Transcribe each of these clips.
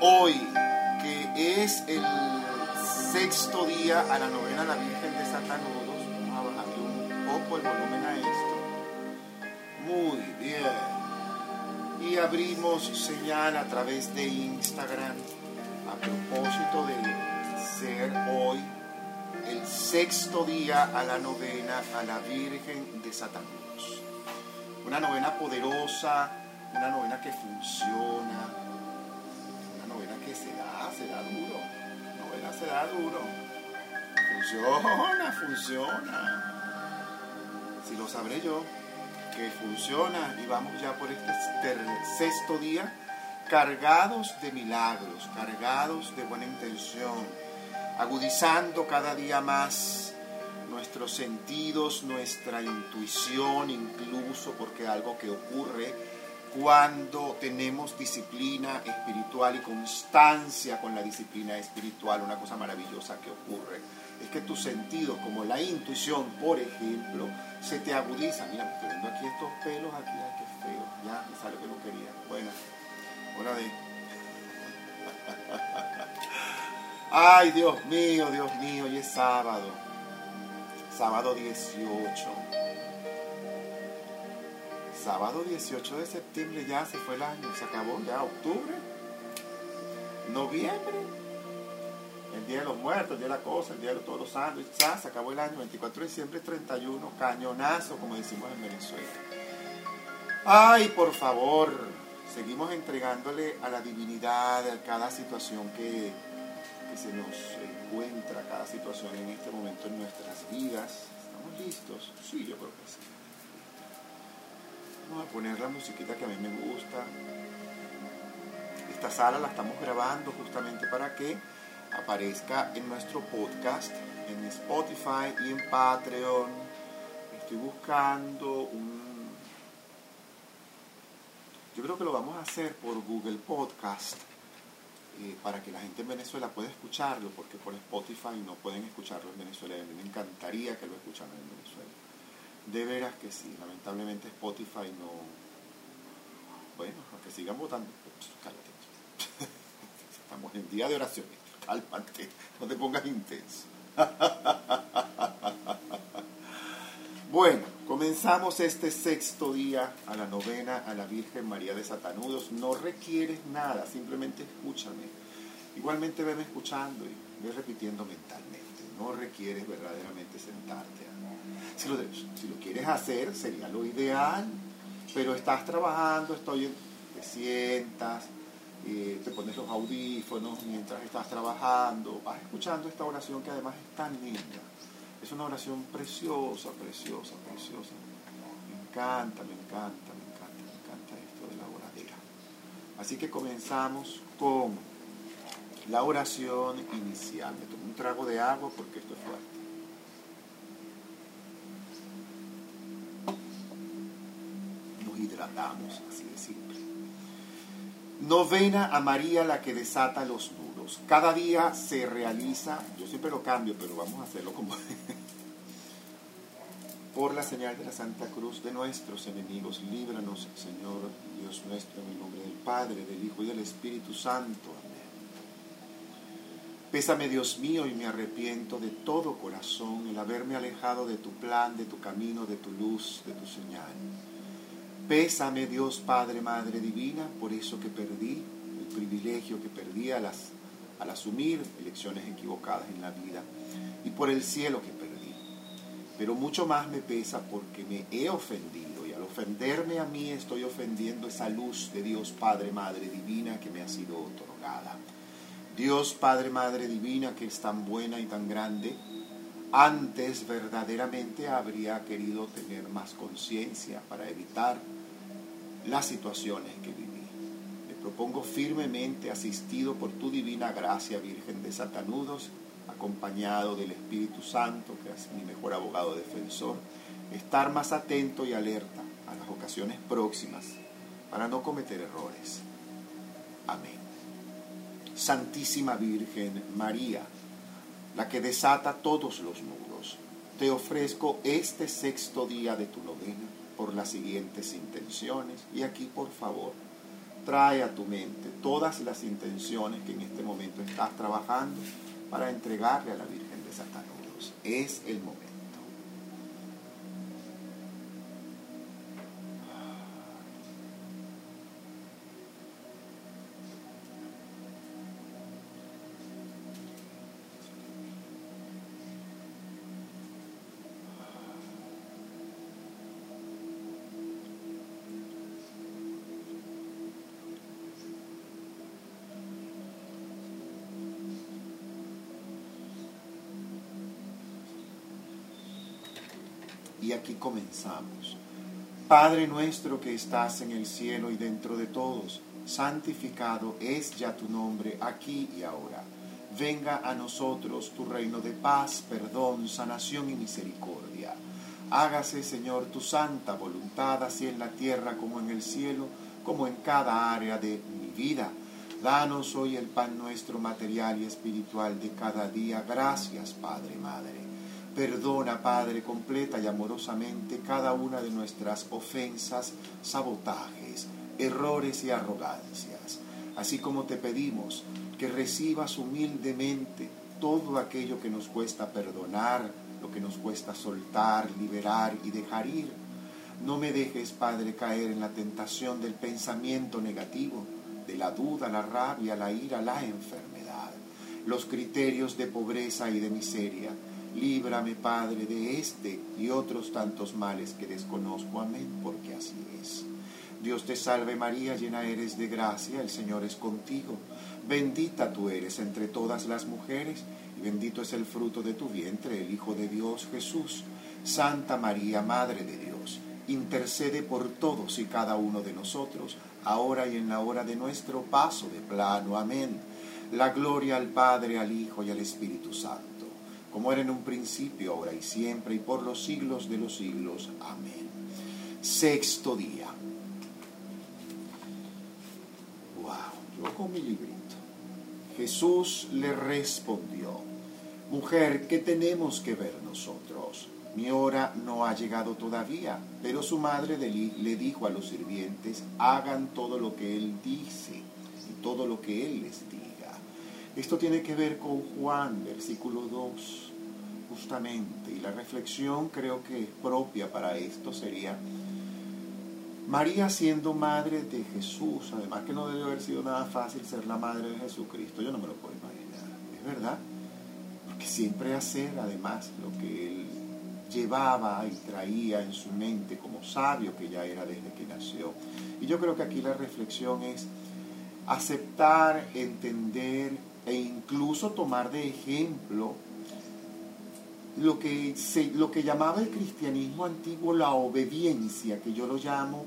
hoy, que es el sexto día a la novena de la Virgen Desatanudos. Vamos a bajarle un poco el volumen a esto. Muy bien. Y abrimos señal a través de Instagram a propósito de ser hoy el sexto día a la novena a la Virgen Desatanudos. Una novena poderosa, una novena que funciona, una novena que se da duro. Funciona. Si lo sabré yo, que funciona. Y vamos ya por este sexto día, cargados de milagros, cargados de buena intención, agudizando cada día más nuestros sentidos, nuestra intuición incluso, porque algo que ocurre cuando tenemos disciplina espiritual y constancia con la disciplina espiritual, una cosa maravillosa que ocurre es que tus sentidos, como la intuición, por ejemplo, se te agudizan. Mira, me estoy viendo aquí estos pelos, aquí, ay, qué feo, ya, me sale que no quería. Bueno, hora de... Ay, Dios mío, hoy es sábado. Sábado 18 de septiembre, ya se fue el año, se acabó ya octubre, noviembre, el día de los muertos, el día de la cosa, el día de todos los santos, ya se acabó el año. 24 de diciembre, 31, cañonazo, como decimos en Venezuela. Ay, por favor, seguimos entregándole a la divinidad cada situación que se nos encuentra, cada situación en este momento en nuestras vidas. ¿Estamos listos? Sí, yo creo que sí. Vamos a poner la musiquita que a mí me gusta. Esta sala la estamos grabando justamente para que aparezca en nuestro podcast, en Spotify y en Patreon. Estoy buscando yo creo que lo vamos a hacer por Google Podcast. Para que la gente en Venezuela pueda escucharlo, porque por Spotify no pueden escucharlo en Venezuela. A mí me encantaría que lo escucharan en Venezuela. De veras que sí, lamentablemente Spotify no... Bueno, aunque sigan votando, pues, cálmate. Estamos en día de oración, cálmate, no te pongas intenso. Bueno, comenzamos este sexto día a la novena a la Virgen María de Desatanudos. No requieres nada, simplemente escúchame. Igualmente veme escuchando y ve repitiendo mentalmente. No requieres verdaderamente sentarte. Si lo quieres hacer, sería lo ideal. Pero estás trabajando, te sientas, te pones los audífonos mientras estás trabajando. Vas escuchando esta oración que además es tan linda. Es una oración preciosa. Me encanta esto de la oradera. Así que comenzamos con la oración inicial. Me tomo un trago de agua porque esto es fuerte. Nos hidratamos, así de simple. Novena a María, la que desata los nudos. Cada día se realiza, yo siempre lo cambio, pero vamos a hacerlo como por la señal de la Santa Cruz de nuestros enemigos, líbranos, Señor Dios nuestro, en el nombre del Padre, del Hijo y del Espíritu Santo. Amén. Pésame, Dios mío, y me arrepiento de todo corazón el haberme alejado de tu plan, de tu camino, de tu luz, de tu señal. Pésame, Dios Padre, Madre Divina, por eso que perdí, el privilegio que perdí al asumir elecciones equivocadas en la vida, y por el cielo que perdí. Pero mucho más me pesa porque me he ofendido, y al ofenderme a mí estoy ofendiendo esa luz de Dios Padre, Madre Divina que me ha sido otorgada. Dios Padre, Madre Divina, que es tan buena y tan grande, antes verdaderamente habría querido tener más conciencia para evitar las situaciones que viví. Le propongo firmemente, asistido por tu divina gracia, Virgen Desatanudos, acompañado del Espíritu Santo, que es mi mejor abogado defensor, estar más atento y alerta a las ocasiones próximas para no cometer errores. Amén. Santísima Virgen María, la que desata todos los nudos, te ofrezco este sexto día de tu novena por las siguientes intenciones, y aquí por favor trae a tu mente todas las intenciones que en este momento estás trabajando para entregarle a la Virgen Desatanudos. Es el momento. Y aquí comenzamos. Padre nuestro que estás en el cielo y dentro de todos, santificado es ya tu nombre aquí y ahora. Venga a nosotros tu reino de paz, perdón, sanación y misericordia. Hágase, Señor, tu santa voluntad, así en la tierra como en el cielo, como en cada área de mi vida. Danos hoy el pan nuestro material y espiritual de cada día. Gracias, Padre, Madre. Perdona, Padre, completa y amorosamente cada una de nuestras ofensas, sabotajes, errores y arrogancias, así como te pedimos que recibas humildemente todo aquello que nos cuesta perdonar, lo que nos cuesta soltar, liberar y dejar ir. No me dejes, Padre, caer en la tentación del pensamiento negativo, de la duda, la rabia, la ira, la enfermedad, los criterios de pobreza y de miseria. Líbrame, Padre, de este y otros tantos males que desconozco. Amén, porque así es. Dios te salve María, llena eres de gracia, el Señor es contigo. Bendita tú eres entre todas las mujeres, y bendito es el fruto de tu vientre, el Hijo de Dios, Jesús. Santa María, Madre de Dios, intercede por todos y cada uno de nosotros, ahora y en la hora de nuestro paso de plano. Amén. La gloria al Padre, al Hijo y al Espíritu Santo, como era en un principio, ahora y siempre, y por los siglos de los siglos. Amén. Sexto día. Wow, yo con mi librito. Jesús le respondió: Mujer, ¿qué tenemos que ver nosotros? Mi hora no ha llegado todavía. Pero su madre le dijo a los sirvientes: Hagan todo lo que él dice y todo lo que él les diga. Esto tiene que ver con Juan, versículo 2, justamente. Y la reflexión creo que es propia para esto sería: María siendo madre de Jesús, además que no debe haber sido nada fácil ser la madre de Jesucristo, yo no me lo puedo imaginar, es verdad, porque siempre hacer además lo que él llevaba y traía en su mente como sabio que ya era desde que nació. Y yo creo que aquí la reflexión es aceptar, entender e incluso tomar de ejemplo lo que llamaba el cristianismo antiguo la obediencia, que yo lo llamo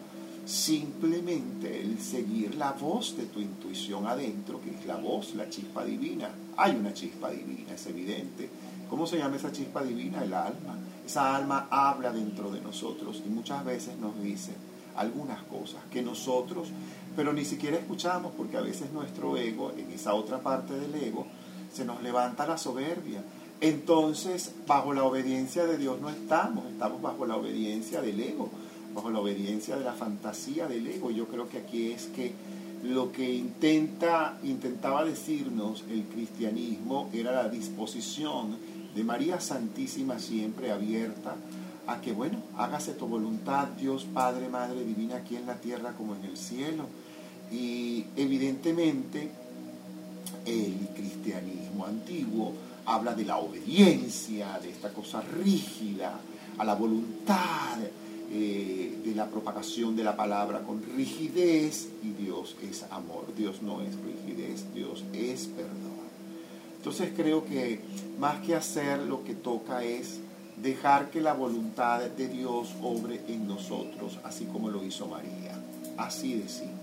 simplemente el seguir la voz de tu intuición adentro, que es la voz, la chispa divina. Hay una chispa divina, es evidente. ¿Cómo se llama esa chispa divina? El alma. Esa alma habla dentro de nosotros y muchas veces nos dice algunas cosas que nosotros, pero ni siquiera escuchamos, porque a veces nuestro ego, en esa otra parte del ego, se nos levanta la soberbia. Entonces, bajo la obediencia de Dios no estamos bajo la obediencia del ego, bajo la obediencia de la fantasía del ego. Yo creo que aquí es que lo que intentaba decirnos el cristianismo era la disposición de María Santísima siempre abierta a que, bueno, hágase tu voluntad, Dios, Padre, Madre Divina, aquí en la tierra como en el cielo. Y evidentemente el cristianismo antiguo habla de la obediencia, de esta cosa rígida, a la voluntad, de la propagación de la palabra con rigidez, y Dios es amor, Dios no es rigidez, Dios es perdón. Entonces creo que más que hacer lo que toca es dejar que la voluntad de Dios obre en nosotros, así como lo hizo María. Así de simple.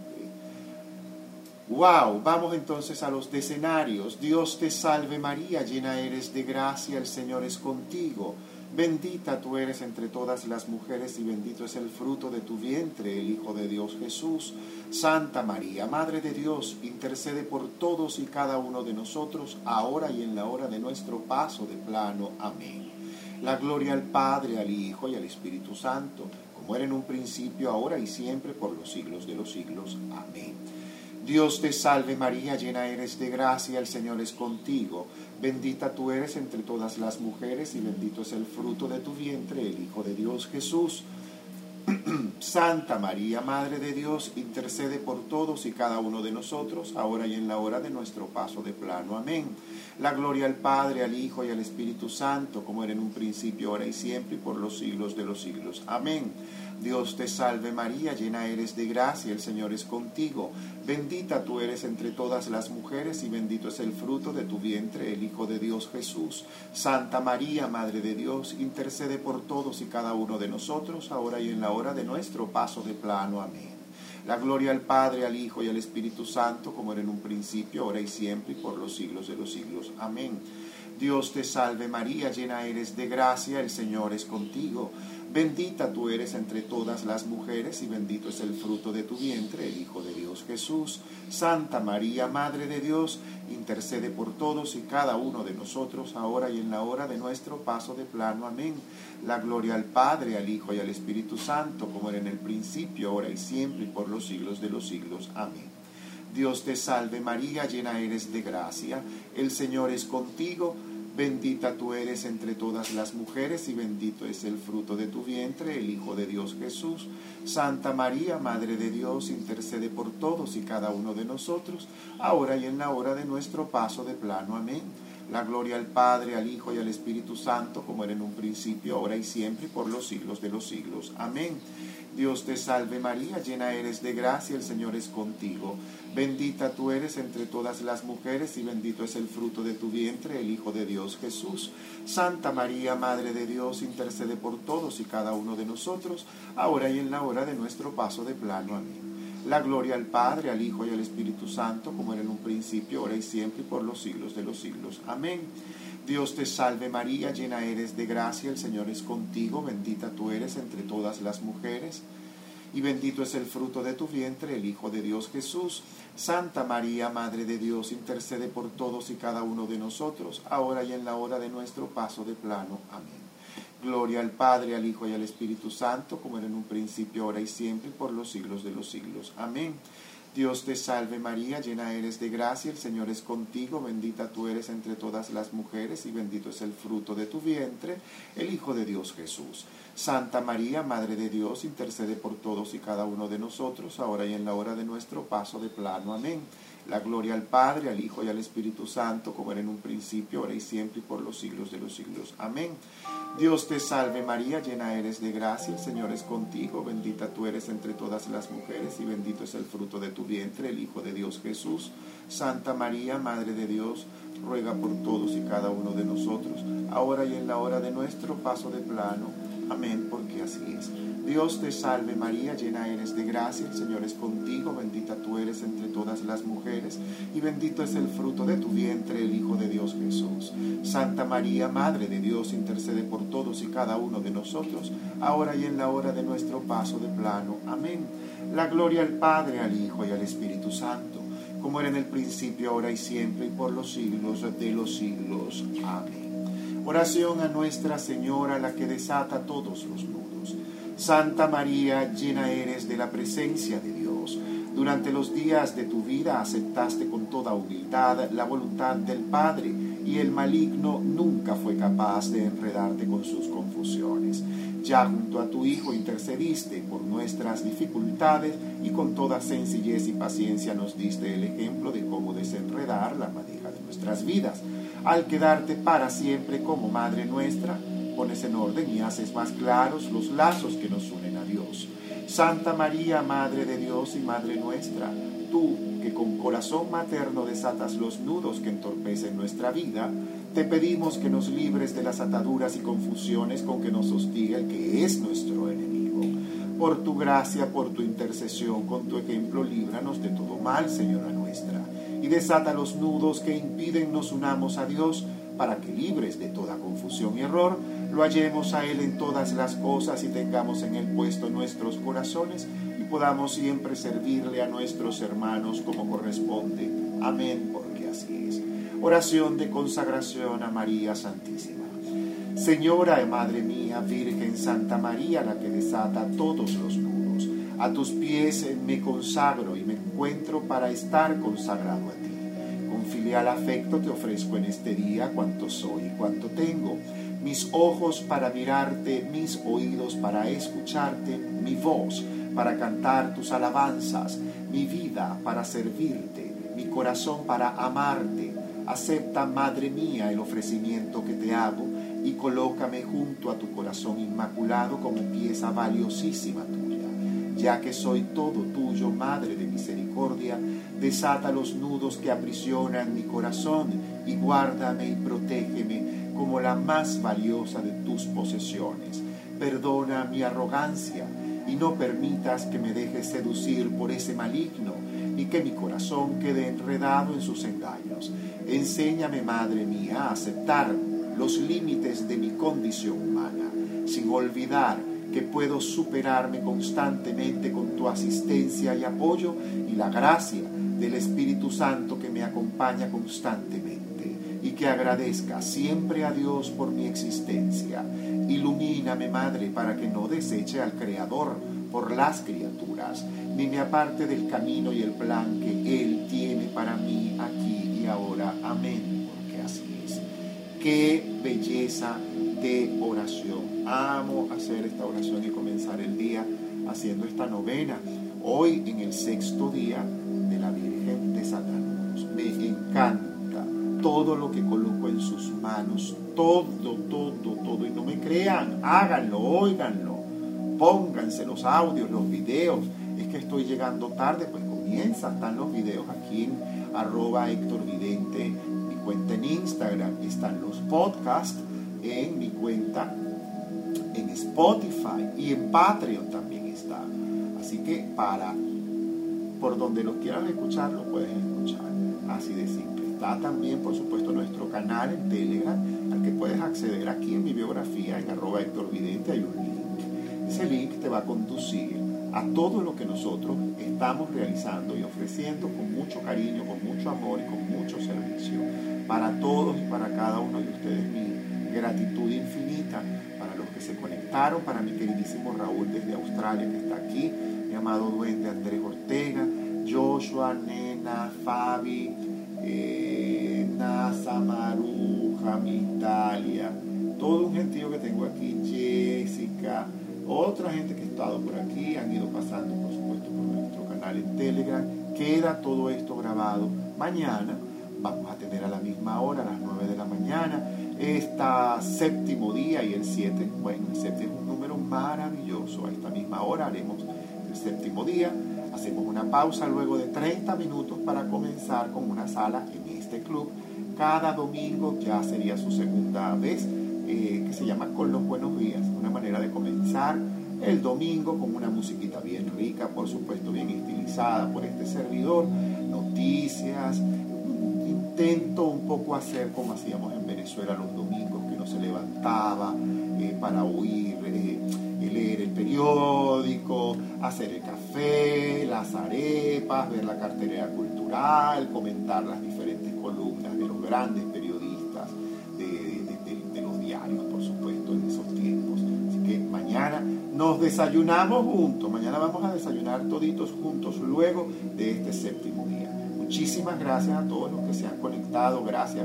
¡Wow! Vamos entonces a los decenarios. Dios te salve María, llena eres de gracia, el Señor es contigo. Bendita tú eres entre todas las mujeres y bendito es el fruto de tu vientre, el Hijo de Dios Jesús. Santa María, Madre de Dios, intercede por todos y cada uno de nosotros, ahora y en la hora de nuestro paso de plano. Amén. La gloria al Padre, al Hijo y al Espíritu Santo, como era en un principio, ahora y siempre, por los siglos de los siglos. Amén. Dios te salve María, llena eres de gracia, el Señor es contigo. Bendita tú eres entre todas las mujeres y bendito es el fruto de tu vientre, el Hijo de Dios Jesús. Santa María, Madre de Dios, intercede por todos y cada uno de nosotros, ahora y en la hora de nuestro paso de plano. Amén. La gloria al Padre, al Hijo y al Espíritu Santo, como era en un principio, ahora y siempre, y por los siglos de los siglos. Amén. Dios te salve María, llena eres de gracia, el Señor es contigo. Bendita tú eres entre todas las mujeres y bendito es el fruto de tu vientre, el Hijo de Dios Jesús. Santa María, Madre de Dios, intercede por todos y cada uno de nosotros, ahora y en la hora de nuestro paso de plano. Amén. La gloria al Padre, al Hijo y al Espíritu Santo, como era en un principio, ahora y siempre, y por los siglos de los siglos. Amén. Dios te salve María, llena eres de gracia, el Señor es contigo. Bendita tú eres entre todas las mujeres y bendito es el fruto de tu vientre, el Hijo de Dios Jesús. Santa María, Madre de Dios, intercede por todos y cada uno de nosotros, ahora y en la hora de nuestro paso de plano. Amén. La gloria al Padre, al Hijo y al Espíritu Santo, como era en el principio, ahora y siempre, y por los siglos de los siglos. Amén. Dios te salve María, llena eres de gracia, el Señor es contigo. Bendita tú eres entre todas las mujeres y bendito es el fruto de tu vientre, el Hijo de Dios Jesús. Santa María, Madre de Dios, intercede por todos y cada uno de nosotros, ahora y en la hora de nuestro paso de plano. Amén. La gloria al Padre, al Hijo y al Espíritu Santo, como era en un principio, ahora y siempre, y por los siglos de los siglos. Amén. Dios te salve María, llena eres de gracia, el Señor es contigo. Bendita tú eres entre todas las mujeres y bendito es el fruto de tu vientre, el Hijo de Dios Jesús. Santa María, Madre de Dios, intercede por todos y cada uno de nosotros, ahora y en la hora de nuestro paso de plano. Amén. La gloria al Padre, al Hijo y al Espíritu Santo, como era en un principio, ahora y siempre, y por los siglos de los siglos. Amén. Dios te salve María, llena eres de gracia, el Señor es contigo, bendita tú eres entre todas las mujeres, y bendito es el fruto de tu vientre, el Hijo de Dios Jesús. Santa María, Madre de Dios, intercede por todos y cada uno de nosotros, ahora y en la hora de nuestro paso de plano. Amén. Gloria al Padre, al Hijo y al Espíritu Santo, como era en un principio, ahora y siempre, y por los siglos de los siglos. Amén. Dios te salve María, llena eres de gracia, el Señor es contigo, bendita tú eres entre todas las mujeres y bendito es el fruto de tu vientre, el Hijo de Dios Jesús. Santa María, Madre de Dios, intercede por todos y cada uno de nosotros, ahora y en la hora de nuestro paso de plano. Amén. La gloria al Padre, al Hijo y al Espíritu Santo, como era en un principio, ahora y siempre, y por los siglos de los siglos. Amén. Dios te salve María, llena eres de gracia, el Señor es contigo, bendita tú eres entre todas las mujeres y bendito es el fruto de tu vientre, el Hijo de Dios Jesús. Santa María, Madre de Dios, ruega por todos y cada uno de nosotros, ahora y en la hora de nuestro paso de plano. Amén, porque así es. Dios te salve María, llena eres de gracia, el Señor es contigo, bendita tú eres entre todas las mujeres, y bendito es el fruto de tu vientre, el Hijo de Dios Jesús. Santa María, Madre de Dios, intercede por todos y cada uno de nosotros, ahora y en la hora de nuestro paso de plano. Amén. La gloria al Padre, al Hijo y al Espíritu Santo, como era en el principio, ahora y siempre, y por los siglos de los siglos. Amén. Oración a Nuestra Señora, la que desata todos los nudos. Santa María, llena eres de la presencia de Dios. Durante los días de tu vida aceptaste con toda humildad la voluntad del Padre, y el maligno nunca fue capaz de enredarte con sus confusiones. Ya junto a tu Hijo intercediste por nuestras dificultades, y con toda sencillez y paciencia nos diste el ejemplo de cómo desenredar la madeja de nuestras vidas. Al quedarte para siempre como Madre nuestra, pones en orden y haces más claros los lazos que nos unen a Dios. Santa María, Madre de Dios y Madre nuestra, tú que con corazón materno desatas los nudos que entorpecen nuestra vida, te pedimos que nos libres de las ataduras y confusiones con que nos hostiga el que es nuestro enemigo. Por tu gracia, por tu intercesión, con tu ejemplo, líbranos de todo mal, Señora nuestra, y desata los nudos que impiden nos unamos a Dios, para que libres de toda confusión y error, lo hallemos a Él en todas las cosas y tengamos en Él puesto nuestros corazones y podamos siempre servirle a nuestros hermanos como corresponde. Amén, porque así es. Oración de consagración a María Santísima. Señora y Madre mía, Virgen Santa María, la que desata todos los nudos, A tus pies me consagro y me encuentro para estar consagrado a ti. Con filial afecto te ofrezco en este día cuanto soy y cuanto tengo. Mis ojos para mirarte, mis oídos para escucharte, mi voz para cantar tus alabanzas, mi vida para servirte, mi corazón para amarte. Acepta, Madre mía, el ofrecimiento que te hago y colócame junto a tu corazón inmaculado como pieza valiosísima tuya. Ya que soy todo tuyo, Madre de misericordia, desata los nudos que aprisionan mi corazón y guárdame y protégeme como la más valiosa de tus posesiones. Perdona mi arrogancia y no permitas que me dejes seducir por ese maligno, ni que mi corazón quede enredado en sus engaños. Enséñame, Madre mía, a aceptar los límites de mi condición humana, sin olvidar que puedo superarme constantemente con tu asistencia y apoyo y la gracia del Espíritu Santo que me acompaña constantemente, y que agradezca siempre a Dios por mi existencia. Ilumíname, Madre, para que no deseche al Creador por las criaturas, ni me aparte del camino y el plan que Él tiene para mí aquí y ahora. Amén, porque así es. ¡Qué belleza de oración! Amo hacer esta oración y comenzar el día haciendo esta novena. Hoy, en el sexto día de la Virgen Desatanudos. Me encanta todo lo que coloco en sus manos. Todo. Y no me crean, háganlo, óiganlo. Pónganse los audios, los videos. Es que estoy llegando tarde, pues comienza. Están los videos aquí en @HéctorVidente, mi cuenta en Instagram. Están los podcasts en mi cuenta en Spotify y en Patreon también está. Así que por donde lo quieras escuchar, lo puedes escuchar. Así de simple. Está también, por supuesto, nuestro canal en Telegram, al que puedes acceder aquí en mi biografía, en @HéctorVidente. Hay un link. Ese link te va a conducir a todo lo que nosotros estamos realizando y ofreciendo con mucho cariño, con mucho amor y con mucho servicio para todos y para cada uno de ustedes. Mi gratitud infinita para los que se conectaron, para mi queridísimo Raúl desde Australia, que está aquí, mi amado duende Andrés Ortega, Joshua, Nena, Fabi, Nasa, Maruja, Mitalia, todo un gentío que tengo aquí, Jessica, otra gente que ha estado por aquí, han ido pasando, por supuesto, por nuestro canal en Telegram. Queda todo esto grabado. Mañana vamos a tener a la misma hora, a las 9 de la mañana, este séptimo día y el 7. Bueno, el 7 es un número maravilloso. A esta misma hora haremos el séptimo día. Hacemos una pausa luego de 30 minutos para comenzar con una sala en este club. Cada domingo ya sería su segunda vez, que se llama Con los Buenos Días, una manera de comenzar el domingo con una musiquita bien rica, por supuesto bien estilizada por este servidor, noticias, intento un poco hacer como hacíamos en Venezuela los domingos, que uno se levantaba para oír, leer el periódico, hacer el café, las arepas, ver la cartelera cultural, comentar las diferentes columnas de los grandes periodistas de los diarios, por supuesto, en esos tiempos. Así que mañana nos desayunamos juntos. Mañana vamos a desayunar toditos juntos luego de este séptimo día. Muchísimas gracias a todos los que se han conectado. Gracias.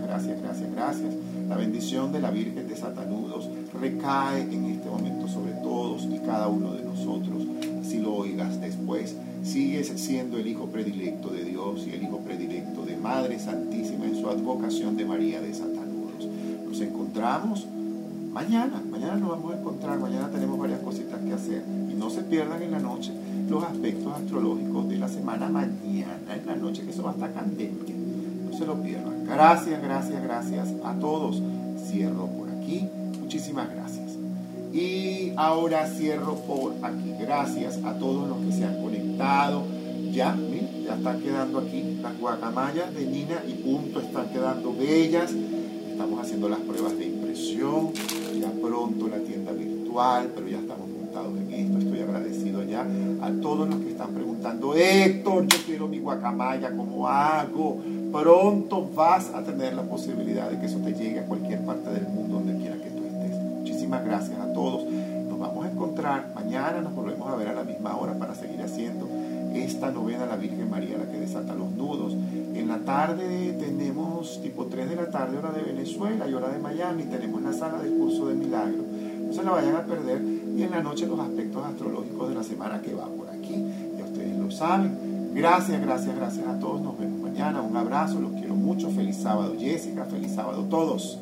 La bendición de la Virgen Desatanudos recae en este momento sobre todos y cada uno de nosotros. Si lo oigas después, sigues siendo el hijo predilecto de Dios y el hijo predilecto de Madre Santísima en su advocación de María Desatanudos. Nos encontramos mañana nos vamos a encontrar. Mañana tenemos varias cositas que hacer, y no se pierdan en la noche los aspectos astrológicos de la semana. Mañana en la noche, que eso va a estar candente, no se lo pierdan. Gracias a todos. Cierro por aquí. Muchísimas gracias. Y ahora cierro por aquí. Gracias a todos los que se han conectado. Ya están quedando aquí las guacamayas de Nina y Punto, están quedando bellas. Estamos haciendo las pruebas de impresión, ya pronto la tienda virtual, pero ya estamos montados en esto. Estoy agradecido ya a todos los que están preguntando: Héctor, yo quiero mi guacamaya, ¿cómo hago? Pronto vas a tener la posibilidad de que eso te llegue a cualquier parte del mundo, donde quiera que tú estés. Muchísimas gracias a todos. Nos vamos a encontrar encontrar. Mañana nos volvemos a ver a la misma hora para seguir haciendo esta novena a la Virgen María, la que desata los nudos. En la tarde tenemos tipo 3 de la tarde, hora de Venezuela y hora de Miami, tenemos la sala del Curso de Milagros. No se la vayan a perder. Y en la noche los aspectos astrológicos de la semana que va por aquí. Ya ustedes lo saben. Gracias, gracias, gracias a todos. Nos vemos mañana. Un abrazo. Los quiero mucho. Feliz sábado, Jessica. Feliz sábado a todos.